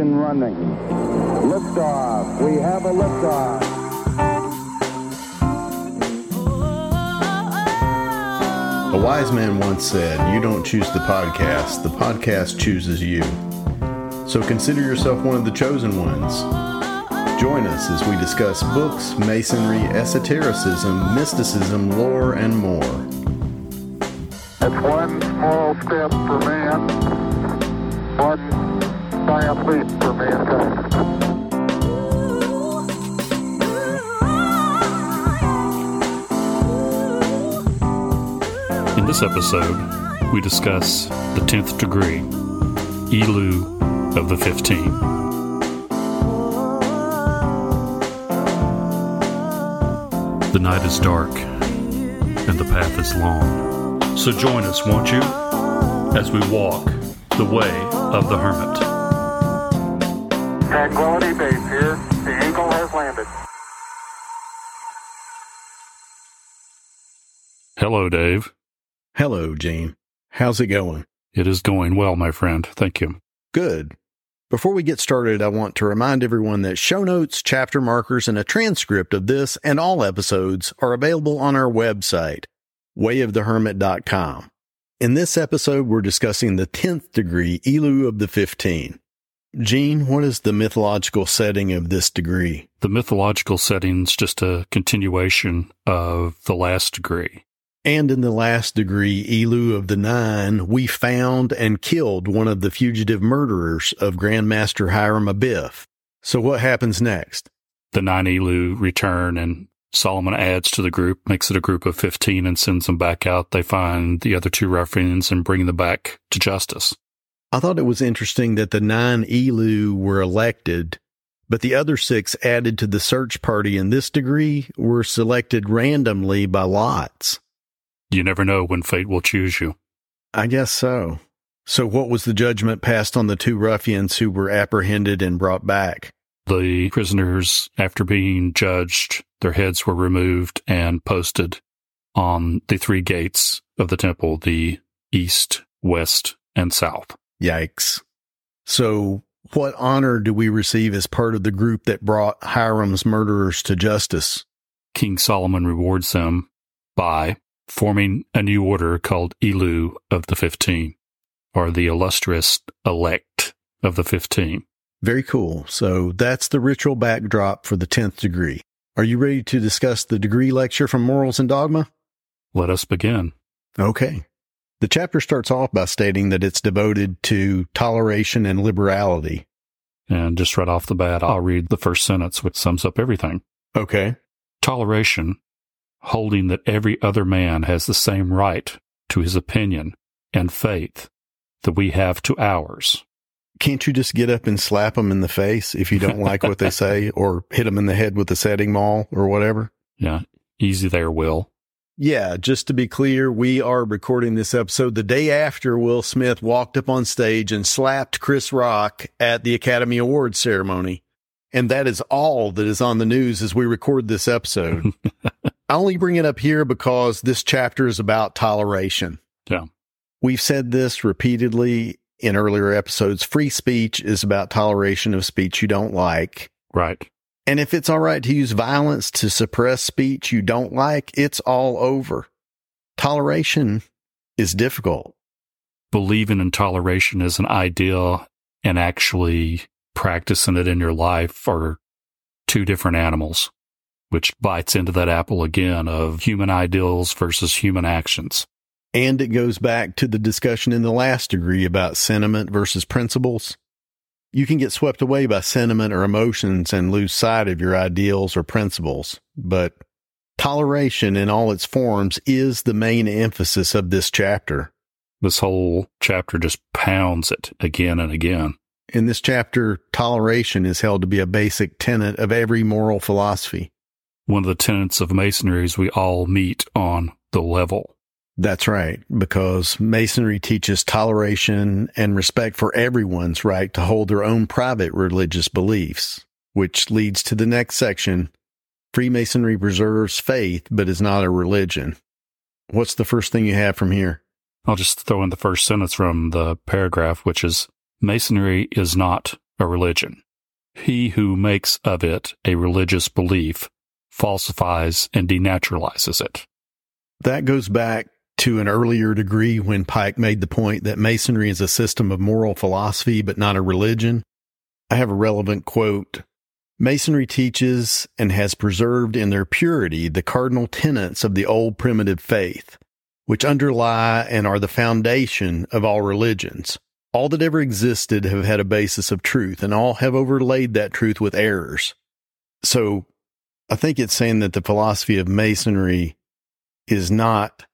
engine running. Liftoff. We have a liftoff. A wise man once said, you don't choose the podcast chooses you. So consider yourself one of the chosen ones. Join us as we discuss books, masonry, esotericism, mysticism, lore, and more. It's one small step for man, one giant leap for mankind. In this episode, we discuss the 10th degree, Elu of the 15. The night is dark, and the path is long. So join us, won't you, as we walk the way of the hermit. Tranquility Base here. The Eagle has landed. Hello, Dave. Hello, Gene. How's it going? It is going well, my friend. Thank you. Good. Before we get started, I want to remind everyone that show notes, chapter markers, and a transcript of this and all episodes are available on our website, wayofthehermit.com. In this episode, we're discussing the 10th degree, Elu of the 15. Gene, what is the mythological setting of this degree? The mythological setting is just a continuation of the last degree. And in the last degree, Elu of the 9, we found and killed one of the fugitive murderers of Grand Master Hiram Abiff. So what happens next? The 9 Elu return, and Solomon adds to the group, makes it a group of 15, and sends them back out. They find the other two ruffians and bring them back to justice. I thought it was interesting that the 9 Elu were elected, but the other 6 added to the search party in this degree were selected randomly by lots. You never know when fate will choose you. I guess so. So what was the judgment passed on the 2 ruffians who were apprehended and brought back? The prisoners, after being judged, their heads were removed and posted on the 3 gates of the temple, the east, west, and south. Yikes. So what honor do we receive as part of the group that brought Hiram's murderers to justice? King Solomon rewards them by forming a new order called Elu of the 15, or the illustrious elect of the 15. Very cool. So that's the ritual backdrop for the 10th degree. Are you ready to discuss the degree lecture from Morals and Dogma? Let us begin. Okay. The chapter starts off by stating that it's devoted to toleration and liberality. And just right off the bat, I'll read the first sentence, which sums up everything. Okay. Toleration. Holding that every other man has the same right to his opinion and faith that we have to ours. Can't you just get up and slap them in the face if you don't like what they say, or hit them in the head with a setting maul or whatever? Yeah, easy there, Will. Yeah, just to be clear, we are recording this episode the day after Will Smith walked up on stage and slapped Chris Rock at the Academy Awards ceremony. And that is all that is on the news as we record this episode. I only bring it up here because this chapter is about toleration. Yeah. We've said this repeatedly in earlier episodes. Free speech is about toleration of speech you don't like. Right. And if it's all right to use violence to suppress speech you don't like, it's all over. Toleration is difficult. Believing in toleration is an idea, and actually practicing it in your life are two different animals, which bites into that apple again of human ideals versus human actions. And it goes back to the discussion in the last degree about sentiment versus principles. You can get swept away by sentiment or emotions and lose sight of your ideals or principles. But toleration in all its forms is the main emphasis of this chapter. This whole chapter just pounds it again and again. In this chapter, toleration is held to be a basic tenet of every moral philosophy. One of the tenets of Masonry is we all meet on the level. That's right, because Masonry teaches toleration and respect for everyone's right to hold their own private religious beliefs, which leads to the next section. Freemasonry preserves faith, but is not a religion. What's the first thing you have from here? I'll just throw in the first sentence from the paragraph, which is, Masonry is not a religion. He who makes of it a religious belief falsifies and denaturalizes it. That goes back to an earlier degree when Pike made the point that Masonry is a system of moral philosophy but not a religion. I have a relevant quote. Masonry teaches and has preserved in their purity the cardinal tenets of the old primitive faith, which underlie and are the foundation of all religions. All that ever existed have had a basis of truth, and all have overlaid that truth with errors. So I think it's saying that the philosophy of Masonry is not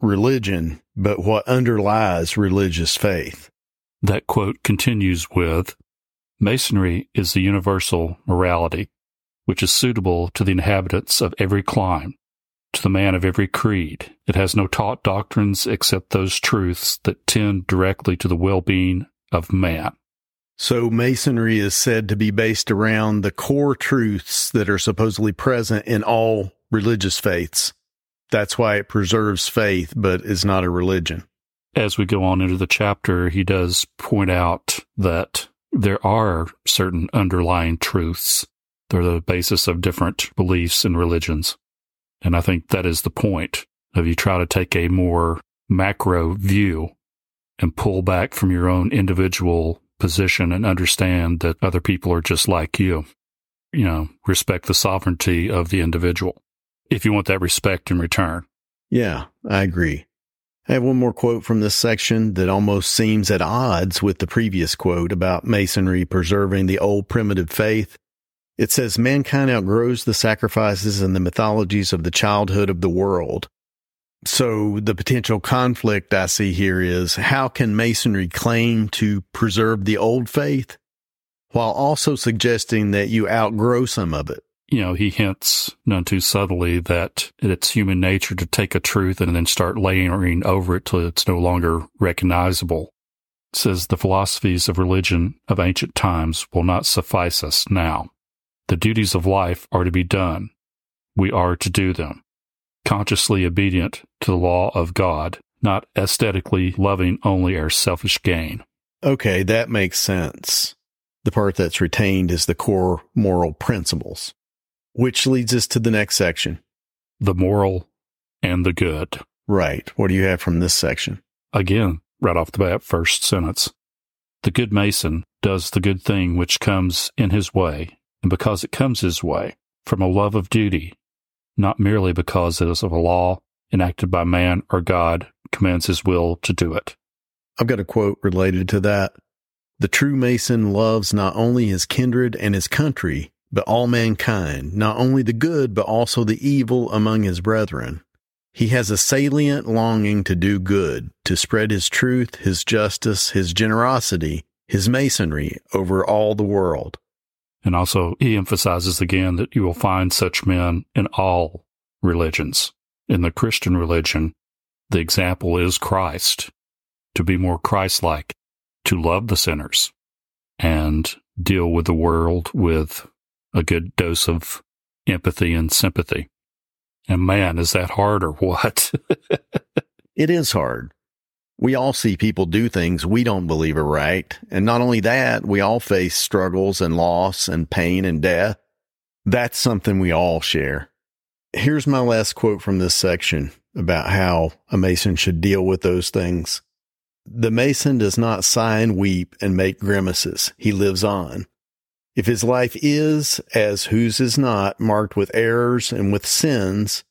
religion, but what underlies religious faith. That quote continues with, Masonry is the universal morality, which is suitable to the inhabitants of every clime, to the man of every creed. It has no taught doctrines except those truths that tend directly to the well-being of man. So Masonry is said to be based around the core truths that are supposedly present in all religious faiths. That's why it preserves faith, but is not a religion. As we go on into the chapter, he does point out that there are certain underlying truths that are the basis of different beliefs and religions. And I think that is the point of you try to take a more macro view and pull back from your own individual position and understand that other people are just like you. You know, respect the sovereignty of the individual if you want that respect in return. Yeah, I agree. I have one more quote from this section that almost seems at odds with the previous quote about Masonry preserving the old primitive faith. It says, mankind outgrows the sacrifices and the mythologies of the childhood of the world. So the potential conflict I see here is, how can Masonry claim to preserve the old faith while also suggesting that you outgrow some of it? You know, he hints none too subtly that it's human nature to take a truth and then start layering over it till it's no longer recognizable. It says, the philosophies of religion of ancient times will not suffice us now. The duties of life are to be done. We are to do them. Consciously obedient to the law of God, not aesthetically loving only our selfish gain. Okay, that makes sense. The part that's retained is the core moral principles, which leads us to the next section. The moral and the good. Right. What do you have from this section? Again, right off the bat, first sentence. The good Mason does the good thing which comes in his way, and because it comes his way, from a love of duty, not merely because it is of a law enacted by man or God commands his will to do it. I've got a quote related to that. The true Mason loves not only his kindred and his country, but all mankind, not only the good, but also the evil among his brethren. He has a salient longing to do good, to spread his truth, his justice, his generosity, his masonry over all the world. And also, he emphasizes again that you will find such men in all religions. In the Christian religion, the example is Christ. To be more Christ-like, to love the sinners, and deal with the world with a good dose of empathy and sympathy. And man, is that hard or what? It is hard. We all see people do things we don't believe are right, and not only that, we all face struggles and loss and pain and death. That's something we all share. Here's my last quote from this section about how a Mason should deal with those things. The Mason does not sigh and weep and make grimaces. He lives on. If his life is, as whose is not, marked with errors and with sins,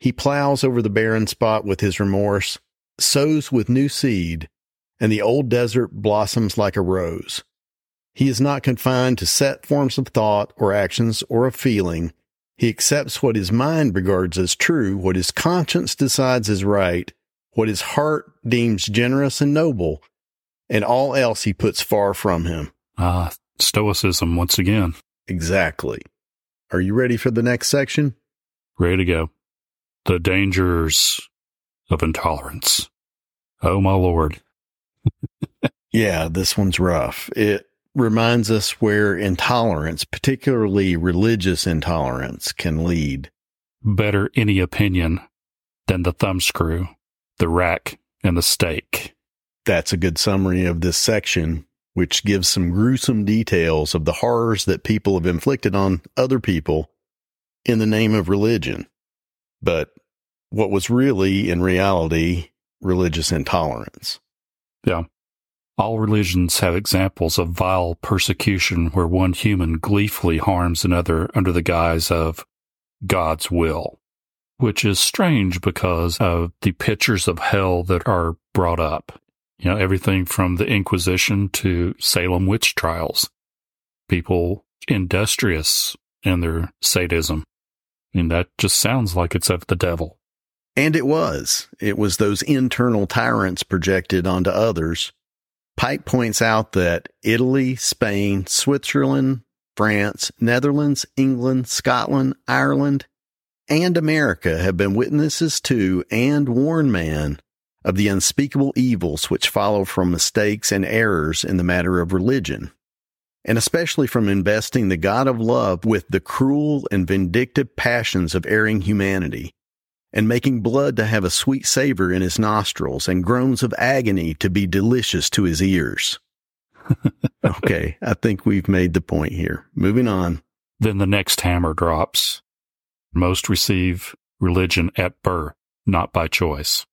he plows over the barren spot with his remorse, sows with new seed, and the old desert blossoms like a rose. He is not confined to set forms of thought or actions or of feeling. He accepts what his mind regards as true, what his conscience decides is right, what his heart deems generous and noble, and all else he puts far from him. Stoicism once again. Exactly. Are you ready for the next section? Ready to go. The dangers of intolerance. Oh, my Lord. Yeah, this one's rough. It reminds us where intolerance, particularly religious intolerance, can lead. Better any opinion than the thumbscrew, the rack, and the stake. That's a good summary of this section. which gives some gruesome details of the horrors that people have inflicted on other people in the name of religion, but what was really, in reality, religious intolerance. Yeah. All religions have examples of vile persecution where one human gleefully harms another under the guise of God's will, which is strange because of the pictures of hell that are brought up. You know, everything from the Inquisition to Salem witch trials. People industrious in their sadism. And that just sounds like it's of the devil. And it was. It was those internal tyrants projected onto others. Pike points out that Italy, Spain, Switzerland, France, Netherlands, England, Scotland, Ireland, and America have been witnesses to and warned man of the unspeakable evils which follow from mistakes and errors in the matter of religion, and especially from investing the God of love with the cruel and vindictive passions of erring humanity, and making blood to have a sweet savor in his nostrils, and groans of agony to be delicious to his ears. Okay, I think we've made the point here. Moving on. Then the next hammer drops. Most receive religion at birth, not by choice.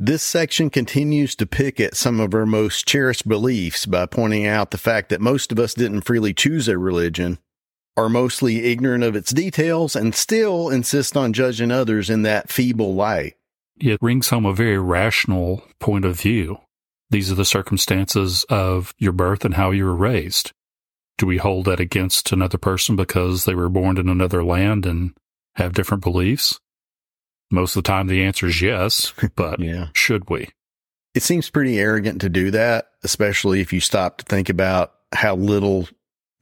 This section continues to pick at some of our most cherished beliefs by pointing out the fact that most of us didn't freely choose a religion, are mostly ignorant of its details, and still insist on judging others in that feeble light. It brings home a very rational point of view. These are the circumstances of your birth and how you were raised. Do we hold that against another person because they were born in another land and have different beliefs? Most of the time the answer is yes, but yeah. Should we? It seems pretty arrogant to do that, especially if you stop to think about how little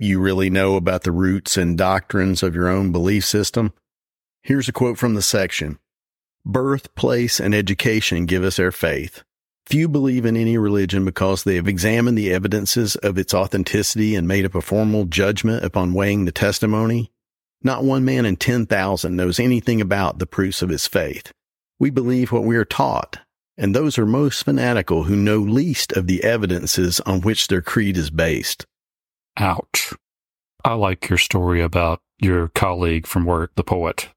you really know about the roots and doctrines of your own belief system. Here's a quote from the section. Birth, place, and education give us our faith. Few believe in any religion because they have examined the evidences of its authenticity and made up a formal judgment upon weighing the testimony. Not one man in 10,000 knows anything about the proofs of his faith. We believe what we are taught, and those are most fanatical who know least of the evidences on which their creed is based. Ouch. I like your story about your colleague from work, the poet,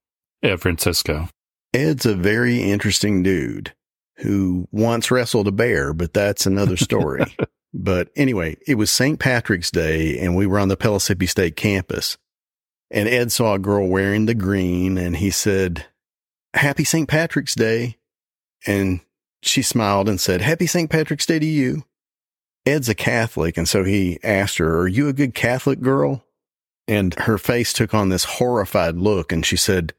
Ed Francisco. Ed's a very interesting dude who once wrestled a bear, but that's another story. But anyway, it was St. Patrick's Day, and we were on the Pellissippi State campus. And Ed saw a girl wearing the green, and he said, Happy St. Patrick's Day. And she smiled and said, Happy St. Patrick's Day to you. Ed's a Catholic, and so he asked her, Are you a good Catholic girl? And her face took on this horrified look, and she said,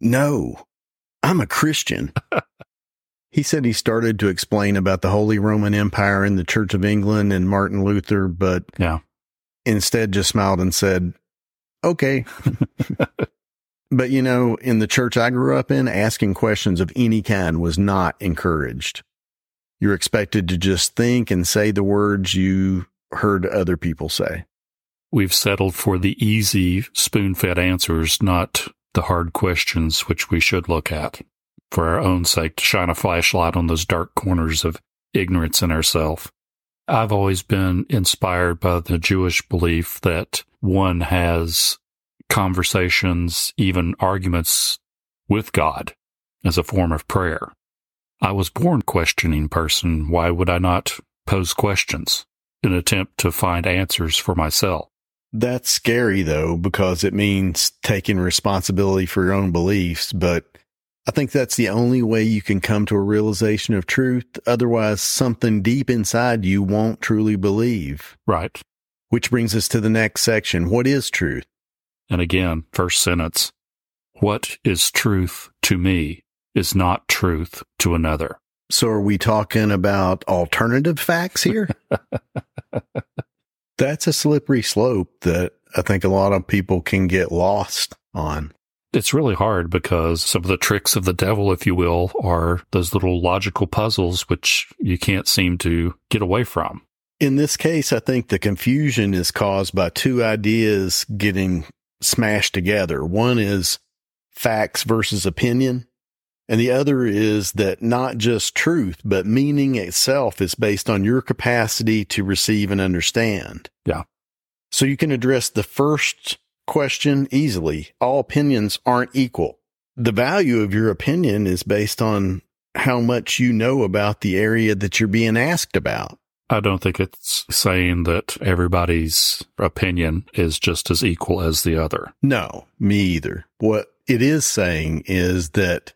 No, I'm a Christian. He said he started to explain about the Holy Roman Empire and the Church of England and Martin Luther, but instead just smiled and said, Okay. But, you know, in the church I grew up in, asking questions of any kind was not encouraged. You're expected to just think and say the words you heard other people say. We've settled for the easy, spoon-fed answers, not the hard questions which we should look at for our own sake, to shine a flashlight on those dark corners of ignorance in ourselves. I've always been inspired by the Jewish belief that one has conversations, even arguments with God as a form of prayer. I was born a questioning person. Why would I not pose questions in an attempt to find answers for myself? That's scary, though, because it means taking responsibility for your own beliefs, but I think that's the only way you can come to a realization of truth. Otherwise, something deep inside you won't truly believe. Right. Which brings us to the next section. What is truth? And again, first sentence. What is truth to me is not truth to another. So are we talking about alternative facts here? That's a slippery slope that I think a lot of people can get lost on. It's really hard because some of the tricks of the devil, if you will, are those little logical puzzles which you can't seem to get away from. In this case, I think the confusion is caused by two ideas getting smashed together. One is facts versus opinion, And the other is that not just truth, but meaning itself is based on your capacity to receive and understand. Yeah. So you can address the first question easily. All opinions aren't equal. The value of your opinion is based on how much you know about the area that you're being asked about. I don't think it's saying that everybody's opinion is just as equal as the other. No, me either. What it is saying is that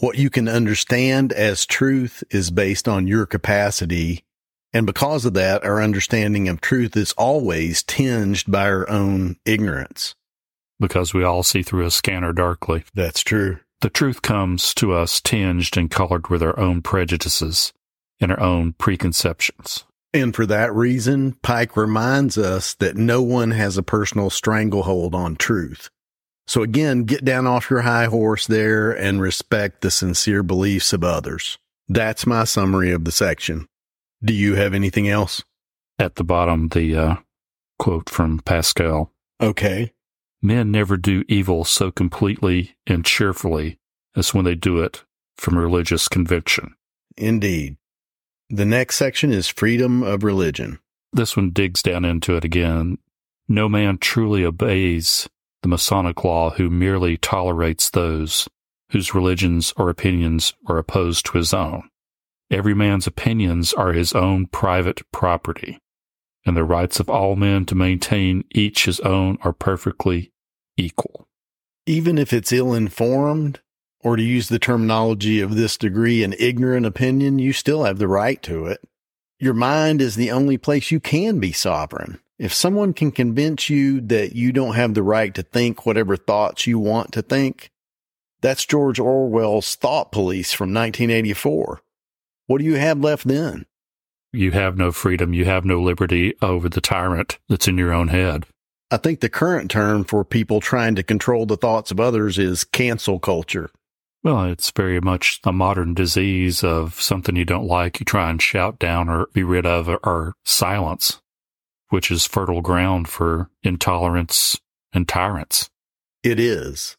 what you can understand as truth is based on your capacity. And because of that, our understanding of truth is always tinged by our own ignorance. Because we all see through a scanner darkly. That's true. The truth comes to us tinged and colored with our own prejudices and our own preconceptions. And for that reason, Pike reminds us that no one has a personal stranglehold on truth. So again, get down off your high horse there and respect the sincere beliefs of others. That's my summary of the section. Do you have anything else? At the bottom, the quote from Pascal. Okay. Men never do evil so completely and cheerfully as when they do it from religious conviction. Indeed. The next section is freedom of religion. This one digs down into it again. No man truly obeys the Masonic law who merely tolerates those whose religions or opinions are opposed to his own. Every man's opinions are his own private property, and the rights of all men to maintain each his own are perfectly equal. Even if it's ill-informed, or to use the terminology of this degree, an ignorant opinion, you still have the right to it. Your mind is the only place you can be sovereign. If someone can convince you that you don't have the right to think whatever thoughts you want to think, that's George Orwell's Thought Police from 1984. What do you have left then? You have no freedom. You have no liberty over the tyrant that's in your own head. I think the current term for people trying to control the thoughts of others is cancel culture. Well, it's very much a modern disease of something you don't like, you try and shout down or be rid of or silence, which is fertile ground for intolerance and tyrants. It is.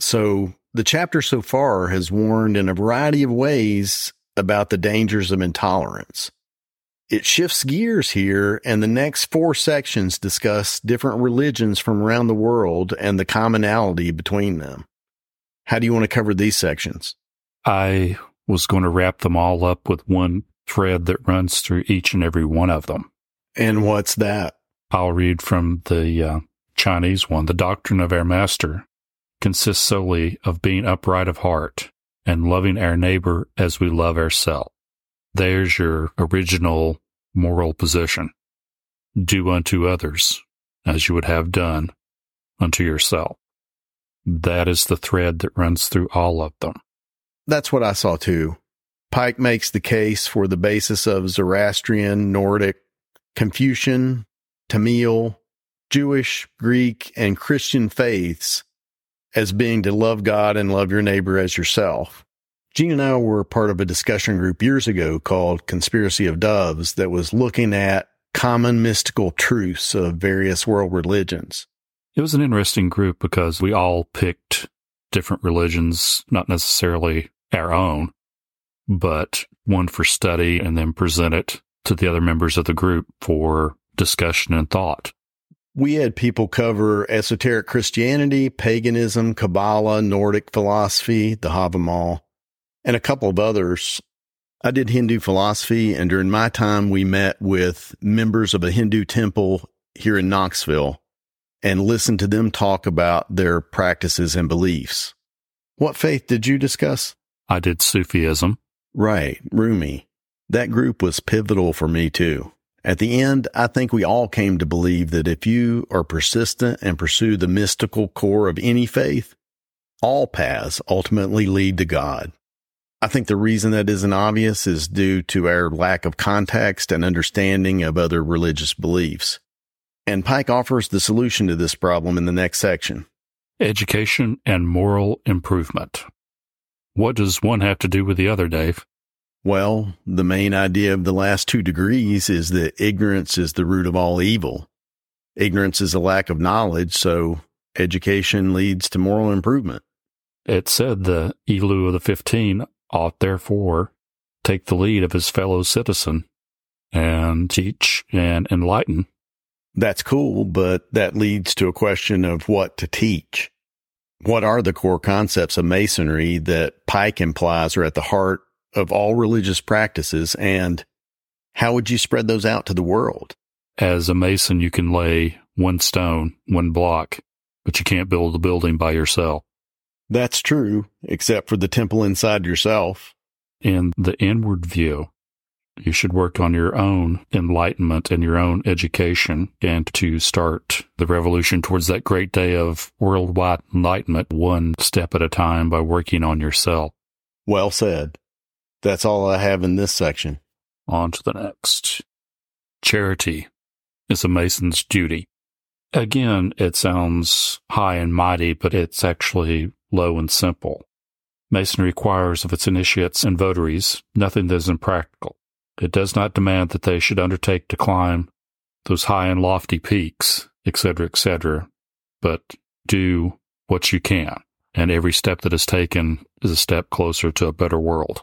So the chapter so far has warned in a variety of ways about the dangers of intolerance. It shifts gears here, and the next four sections discuss different religions from around the world and the commonality between them. How do you want to cover these sections? I was going to wrap them all up with one thread that runs through each and every one of them. And what's that? I'll read from the Chinese one. The doctrine of our master consists solely of being upright of heart and loving our neighbor as we love ourselves. There's your original moral position. Do unto others as you would have done unto yourself. That is the thread that runs through all of them. That's what I saw too. Pike makes the case for the basis of Zoroastrian, Nordic, Confucian, Tamil, Jewish, Greek, and Christian faiths as being to love God and love your neighbor as yourself. Gene and I were part of a discussion group years ago called Conspiracy of Doves that was looking at common mystical truths of various world religions. It was an interesting group because we all picked different religions, not necessarily our own, but one for study and then present it to the other members of the group for discussion and thought. We had people cover esoteric Christianity, paganism, Kabbalah, Nordic philosophy, the Havamal, and a couple of others. I did Hindu philosophy, and during my time, we met with members of a Hindu temple here in Knoxville and listened to them talk about their practices and beliefs. What faith did you discuss? I did Sufism. Right, Rumi. That group was pivotal for me, too. At the end, I think we all came to believe that if you are persistent and pursue the mystical core of any faith, all paths ultimately lead to God. I think the reason that isn't obvious is due to our lack of context and understanding of other religious beliefs. And Pike offers the solution to this problem in the next section. Education and moral improvement. What does one have to do with the other, Dave? Well, the main idea of the last 2 degrees is that ignorance is the root of all evil. Ignorance is a lack of knowledge, so education leads to moral improvement. It said the Elu of the 15 ought therefore take the lead of his fellow citizen and teach and enlighten. That's cool, but that leads to a question of what to teach. What are the core concepts of Masonry that Pike implies are at the heart of all religious practices, and how would you spread those out to the world? As a Mason, you can lay one stone, one block, but you can't build a building by yourself. That's true, except for the temple inside yourself. In the inward view, you should work on your own enlightenment and your own education, and to start the revolution towards that great day of worldwide enlightenment one step at a time by working on yourself. Well said. That's all I have in this section. On to the next. Charity is a Mason's duty. Again, it sounds high and mighty, but it's actually low and simple. Masonry requires of its initiates and votaries nothing that is impractical. It does not demand that they should undertake to climb those high and lofty peaks, etc., etc., but do what you can, and every step that is taken is a step closer to a better world.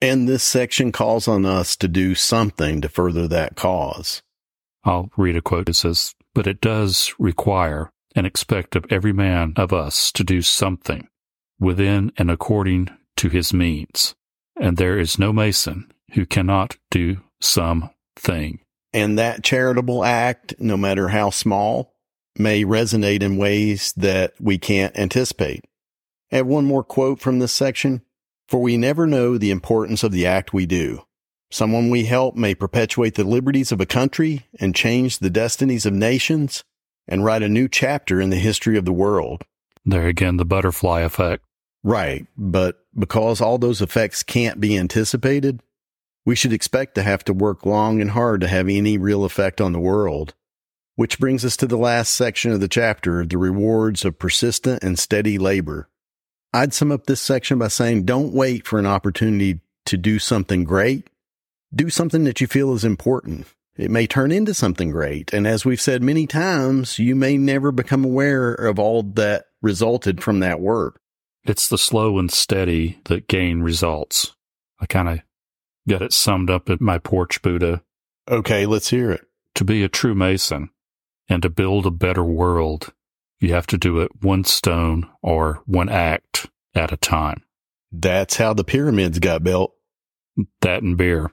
And this section calls on us to do something to further that cause. I'll read a quote that says, "But it does require and expect of every man of us to do something within and according to his means, and there is no Mason who cannot do some thing." And that charitable act, no matter how small, may resonate in ways that we can't anticipate. I have one more quote from this section. "For we never know the importance of the act we do. Someone we help may perpetuate the liberties of a country and change the destinies of nations and write a new chapter in the history of the world." There again, the butterfly effect. Right, but because all those effects can't be anticipated, we should expect to have to work long and hard to have any real effect on the world. Which brings us to the last section of the chapter, the rewards of persistent and steady labor. I'd sum up this section by saying, don't wait for an opportunity to do something great. Do something that you feel is important. It may turn into something great, and as we've said many times, you may never become aware of all that resulted from that work. It's the slow and steady that gain results. I kind of got it summed up in my porch Buddha. Okay, let's hear it. To be a true Mason and to build a better world, you have to do it one stone or one act at a time. That's how the pyramids got built. That and beer.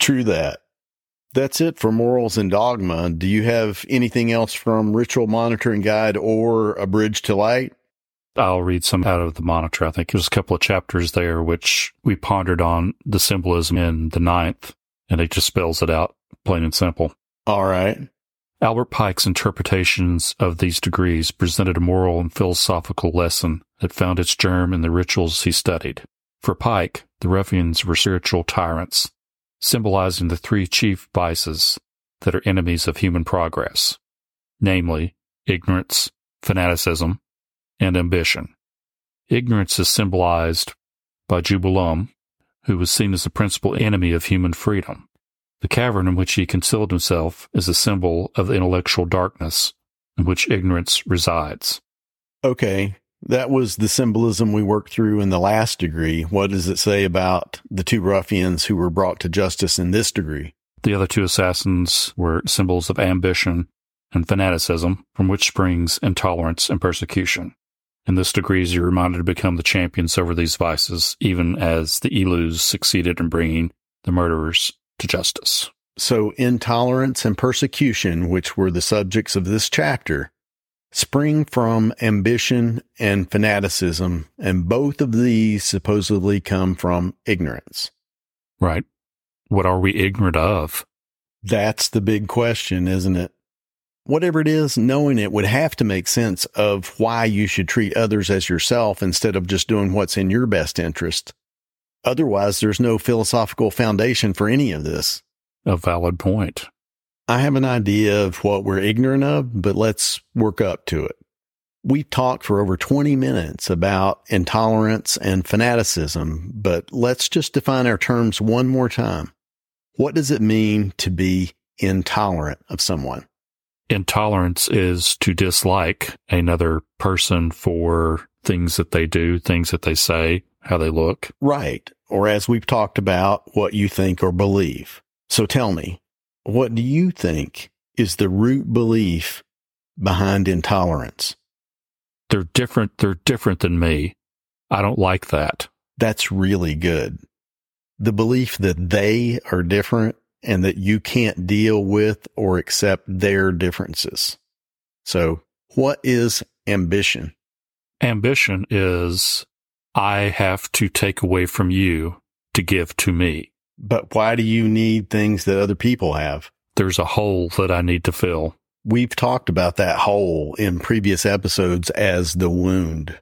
True that. That's it for Morals and Dogma. Do you have anything else from Ritual Monitor and Guide or A Bridge to Light? I'll read some out of the Monitor. I think there's a couple of chapters there which we pondered on the symbolism in the 9th, and it just spells it out plain and simple. All right. Albert Pike's interpretations of these degrees presented a moral and philosophical lesson that found its germ in the rituals he studied. For Pike, the ruffians were spiritual tyrants, symbolizing the three chief vices that are enemies of human progress, namely ignorance, fanaticism, and ambition. Ignorance is symbolized by Jubalum, who was seen as the principal enemy of human freedom. The cavern in which he concealed himself is a symbol of the intellectual darkness in which ignorance resides. Okay, that was the symbolism we worked through in the last degree. What does it say about the two ruffians who were brought to justice in this degree? The other two assassins were symbols of ambition and fanaticism, from which springs intolerance and persecution. In this degree, you're reminded to become the champions over these vices, even as the Elus succeeded in bringing the murderers to justice. So intolerance and persecution, which were the subjects of this chapter, spring from ambition and fanaticism, and both of these supposedly come from ignorance. Right. What are we ignorant of? That's the big question, isn't it? Whatever it is, knowing it would have to make sense of why you should treat others as yourself instead of just doing what's in your best interest. Otherwise, there's no philosophical foundation for any of this. A valid point. I have an idea of what we're ignorant of, but let's work up to it. We talked for over 20 minutes about intolerance and fanaticism, but let's just define our terms one more time. What does it mean to be intolerant of someone? Intolerance is to dislike another person for things that they do, things that they say, how they look. Right. Or as we've talked about, what you think or believe. So tell me, what do you think is the root belief behind intolerance? They're different than me. I don't like that. That's really good. The belief that they are different and that you can't deal with or accept their differences. So what is ambition? Ambition is, I have to take away from you to give to me. But why do you need things that other people have? There's a hole that I need to fill. We've talked about that hole in previous episodes as the wound.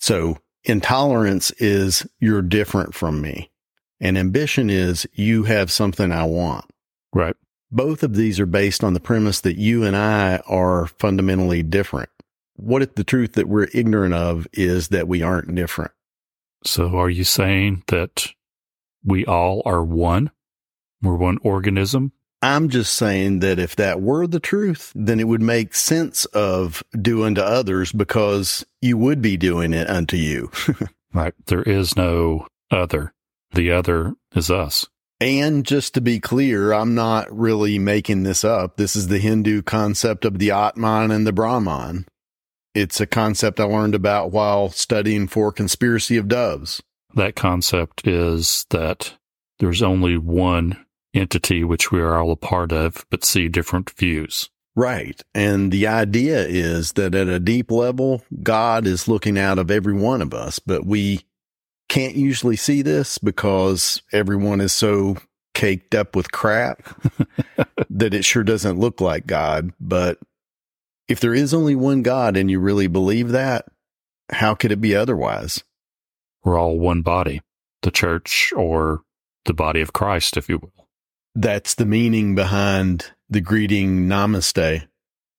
So intolerance is, you're different from me. And ambition is, you have something I want. Right. Both of these are based on the premise that you and I are fundamentally different. What if the truth that we're ignorant of is that we aren't different? So are you saying that we all are one? We're one organism? I'm just saying that if that were the truth, then it would make sense of do unto others, because you would be doing it unto you. Right. There is no other. The other is us. And just to be clear, I'm not really making this up. This is the Hindu concept of the Atman and the Brahman. It's a concept I learned about while studying for Conspiracy of Doves. That concept is that there's only one entity which we are all a part of, but see different views. Right. And the idea is that at a deep level, God is looking out of every one of us, but we can't usually see this because everyone is so caked up with crap that it sure doesn't look like God. But if there is only one God and you really believe that, how could it be otherwise? We're all one body, the church or the body of Christ, if you will. That's the meaning behind the greeting Namaste,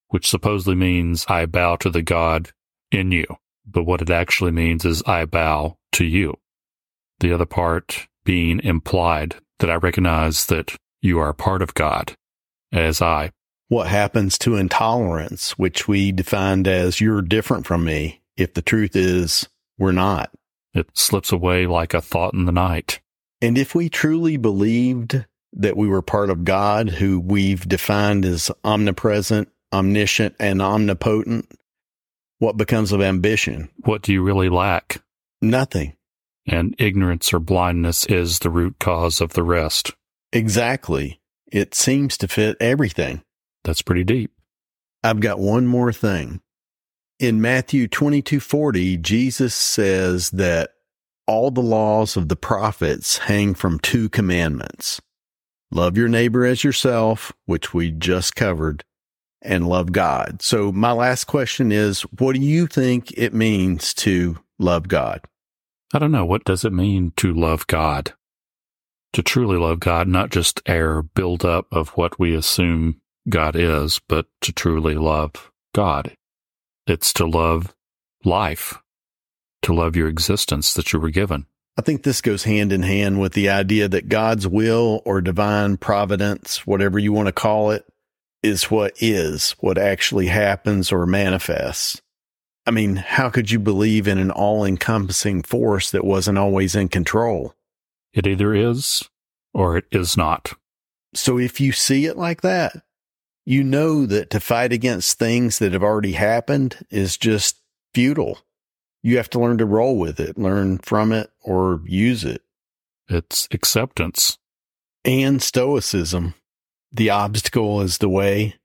which supposedly means I bow to the God in you. But what it actually means is I bow to you. The other part being implied that I recognize that you are a part of God as I. What happens to intolerance, which we defined as you're different from me, if the truth is we're not? It slips away like a thought in the night. And if we truly believed that we were part of God, who we've defined as omnipresent, omniscient, and omnipotent, what becomes of ambition? What do you really lack? Nothing. And ignorance or blindness is the root cause of the rest. Exactly. It seems to fit everything. That's pretty deep. I've got one more thing. In Matthew 22:40, Jesus says that all the laws of the prophets hang from two commandments. Love your neighbor as yourself, which we just covered, and love God. So my last question is, what do you think it means to love God? I don't know. What does it mean to love God? To truly love God, not just our buildup of what we assume God is, but to truly love God. It's to love life, to love your existence that you were given. I think this goes hand in hand with the idea that God's will or divine providence, whatever you want to call it, is, what actually happens or manifests. I mean, how could you believe in an all-encompassing force that wasn't always in control? It either is or it is not. So if you see it like that, you know that to fight against things that have already happened is just futile. You have to learn to roll with it, learn from it, or use it. It's acceptance. And stoicism. The obstacle is the way.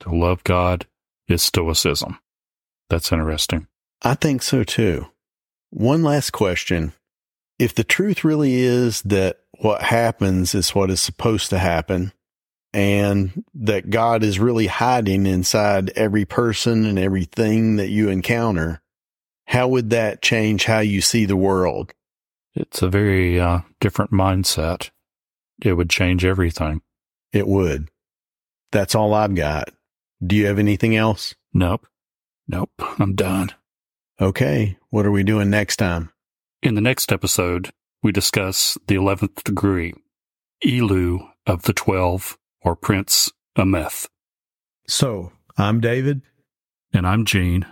To love God is stoicism. That's interesting. I think so, too. One last question. If the truth really is that what happens is what is supposed to happen, and that God is really hiding inside every person and everything that you encounter, how would that change how you see the world? It's a very different mindset. It would change everything. It would. That's all I've got. Do you have anything else? Nope. I'm done. Okay. What are we doing next time? In the next episode, we discuss the 11th degree, Elu of the 12, or Prince Ameth. So, I'm David. And I'm Gene.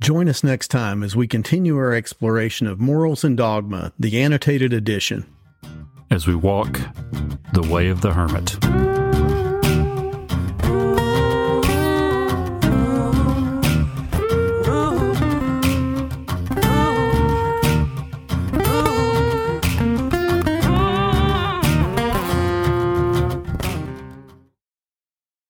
Join us next time as we continue our exploration of Morals and Dogma, the annotated edition. As we walk the way of the hermit.